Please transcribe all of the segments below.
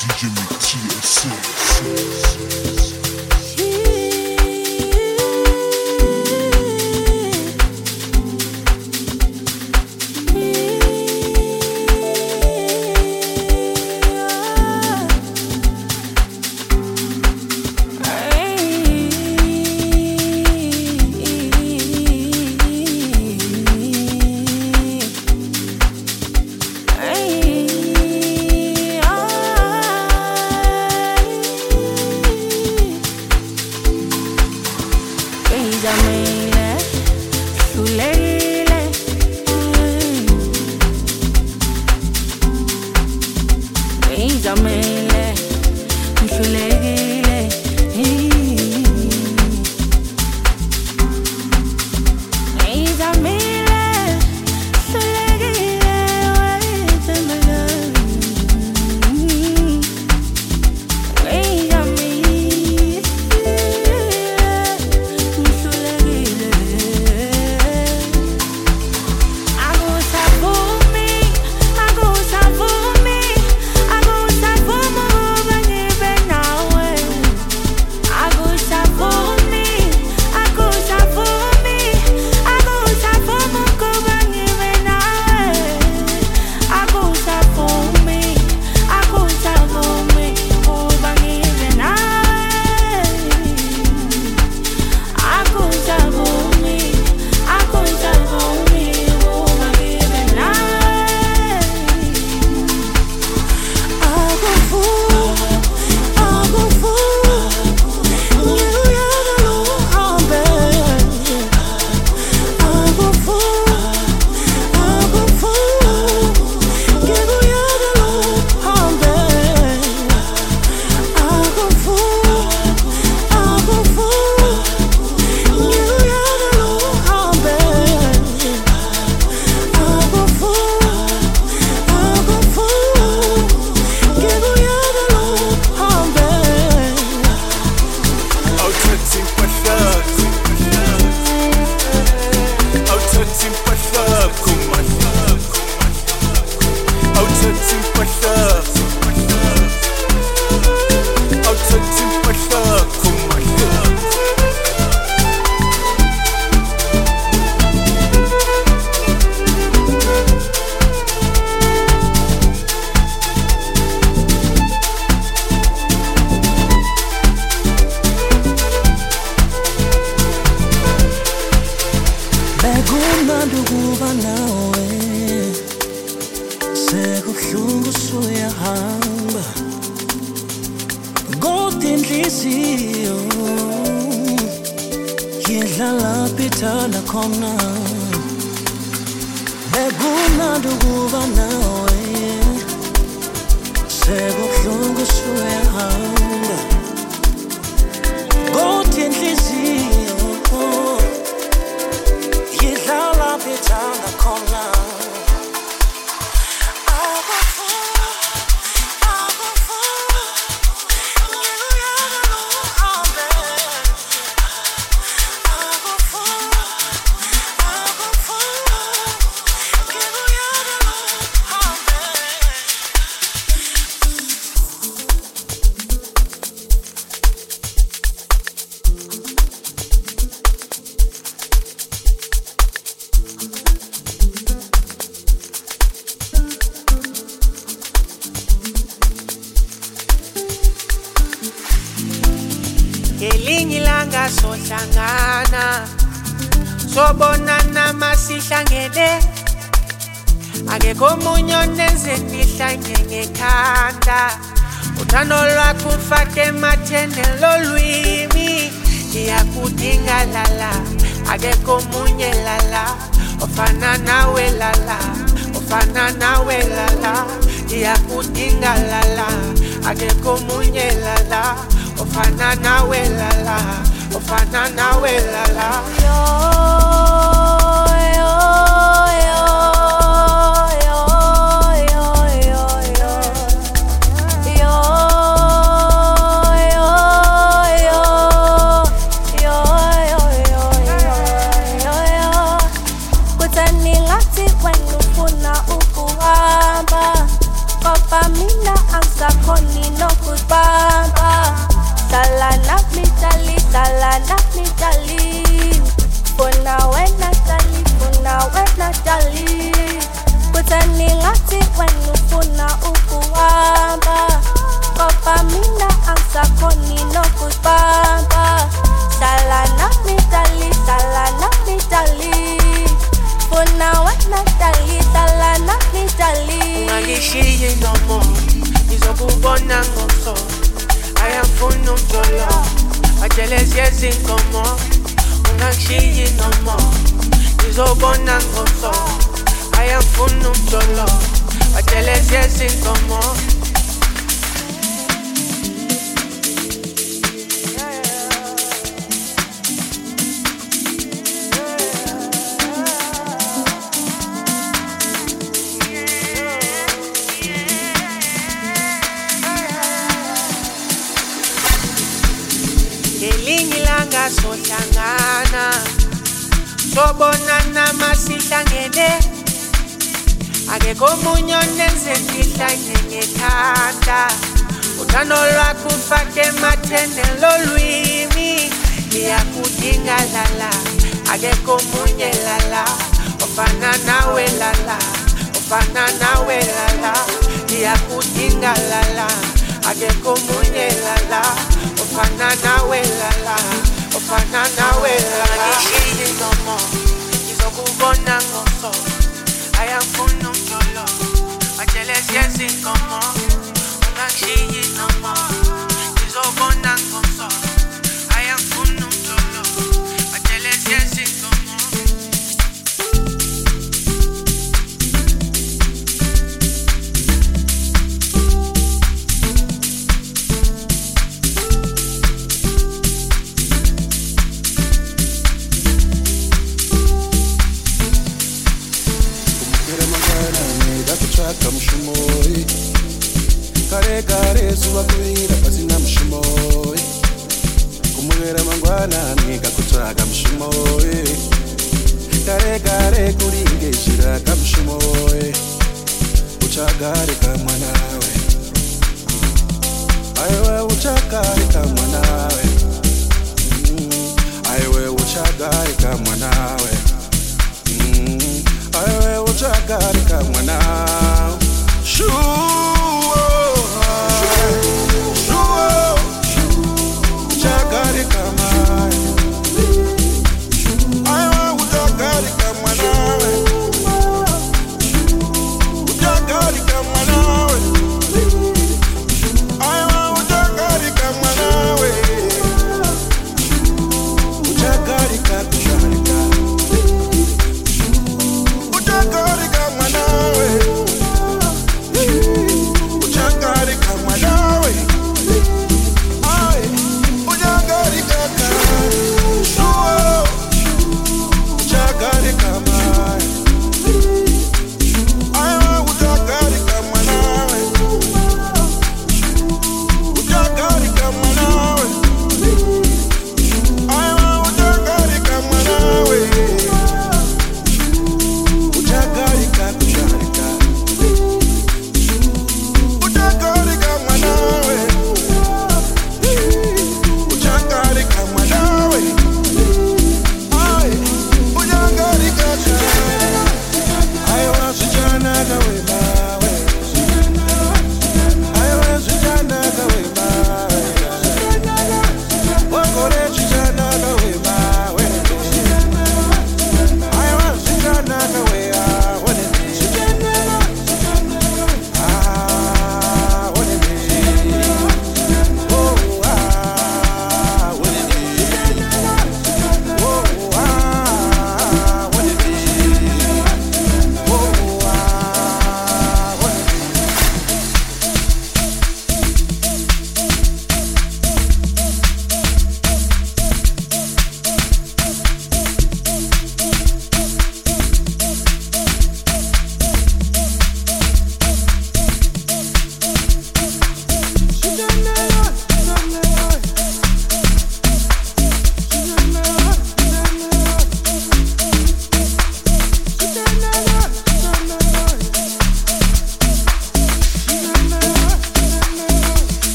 DJ TSC. Mina anza konina. Iye no more, izobu bona ngoso. I am funu tolo, ajeles yesin komo. Unakshi iye no more, izobu bona ngoso. I am funu tolo, ajeles yesin komo. Sotangana, sobonana masitangene. Ake komunyone nzekitangene kata. Utano lwaku fate matene lolwimi. Mia kutinga lala, ake komunye lala. Ofana nawe lala, ofana nawe lala. Mia kutinga lala, ake komunye lala. Ofana nawe lala. I am full of joy. I tell us yes in common. I am full of joy. I tell us yes in common. Kamushimoi, kare kare suwa kuira pasina mushimoi. Kumwera mangwana nika kutra kamushimoi. Kare kare kuringe shira kamushimoi. Uchagare kamanawe, aiwe uchagare kamanawe, aiwe uchagare kamanawe, aiwe uchagare kamanawe. Shoo, shoo, chagari kamai. Aiwa uchagari kamanawe, uchagari kamanawe. Aiwa uchagari kamanawe, uchagari kakusharika.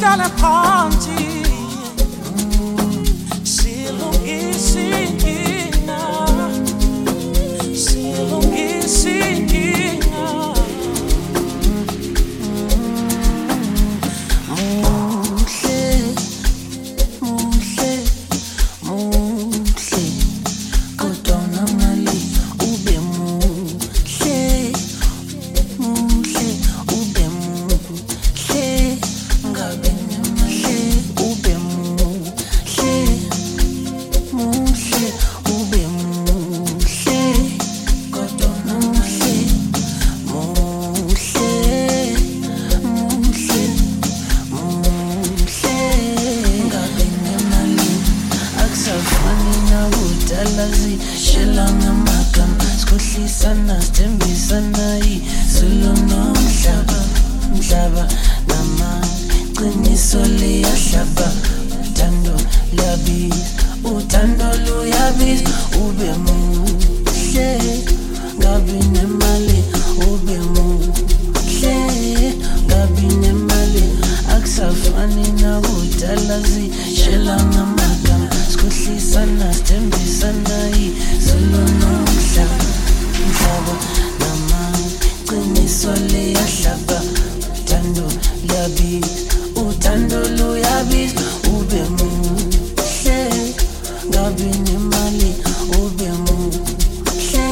fell upon thee. Silong isiinga, silong isiinga. Muhle, muhle, muhle. Kodwana ngali ube muhle, muhle, ube muhle. Sana stembi sana I Zuluno mhlaba mhlaba nama Qiniso liyahlaba Utando liyabisa Utando luyabisa Ube muhle Ngabi nemali Ube muhle Ngabi nemali Akusafani na udala zishela ngamagama Sikuhli sana stembi sana I Zuluno mhlaba Mhlaba nama Qiniso liyahlaba Utando liyabisa Utando luyabisa Ube muhle Ngabi nemali Ube muhle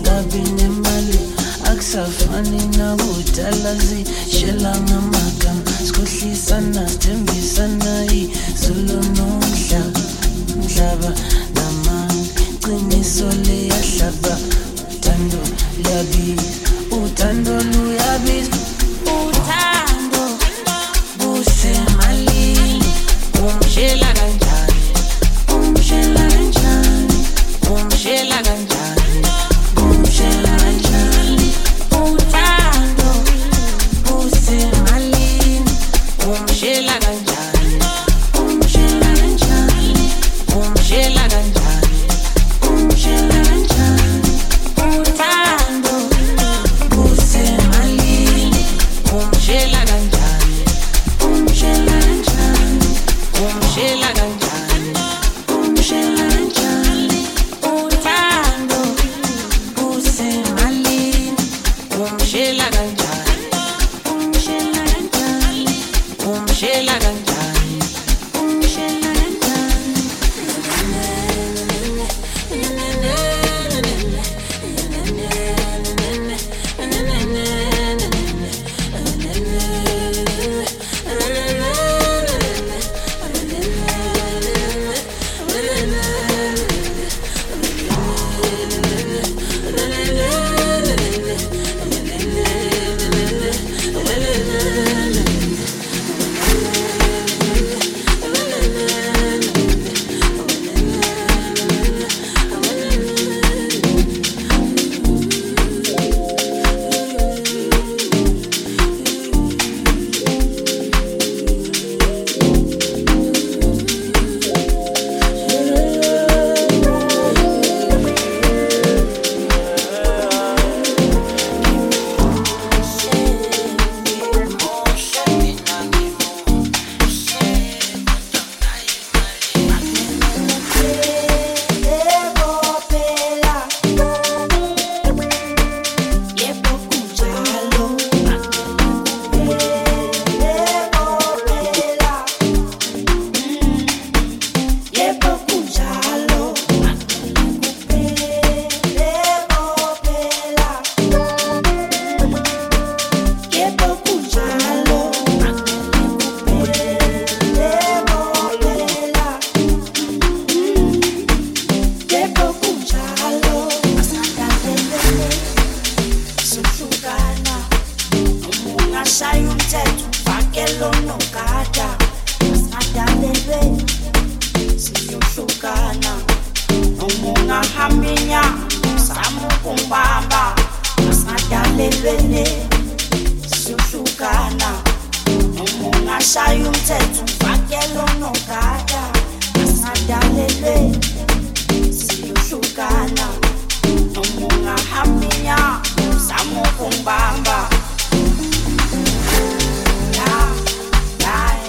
Ngabi nemali Akusafani na udala zishela ngamagama Sikuhli sana stembi sana I Zuluno mhlaba Mhlaba nama Qiniso liyahlaba Utando liyabisa, utando luyabisa, utando buse mali, umshela kanjani, umshela kanjani, umshela kanjani, umshela kanjani, utando buse mali, umshela kanjani, umshela kanjani, umshela kanjani. Bamba, yeah, yeah.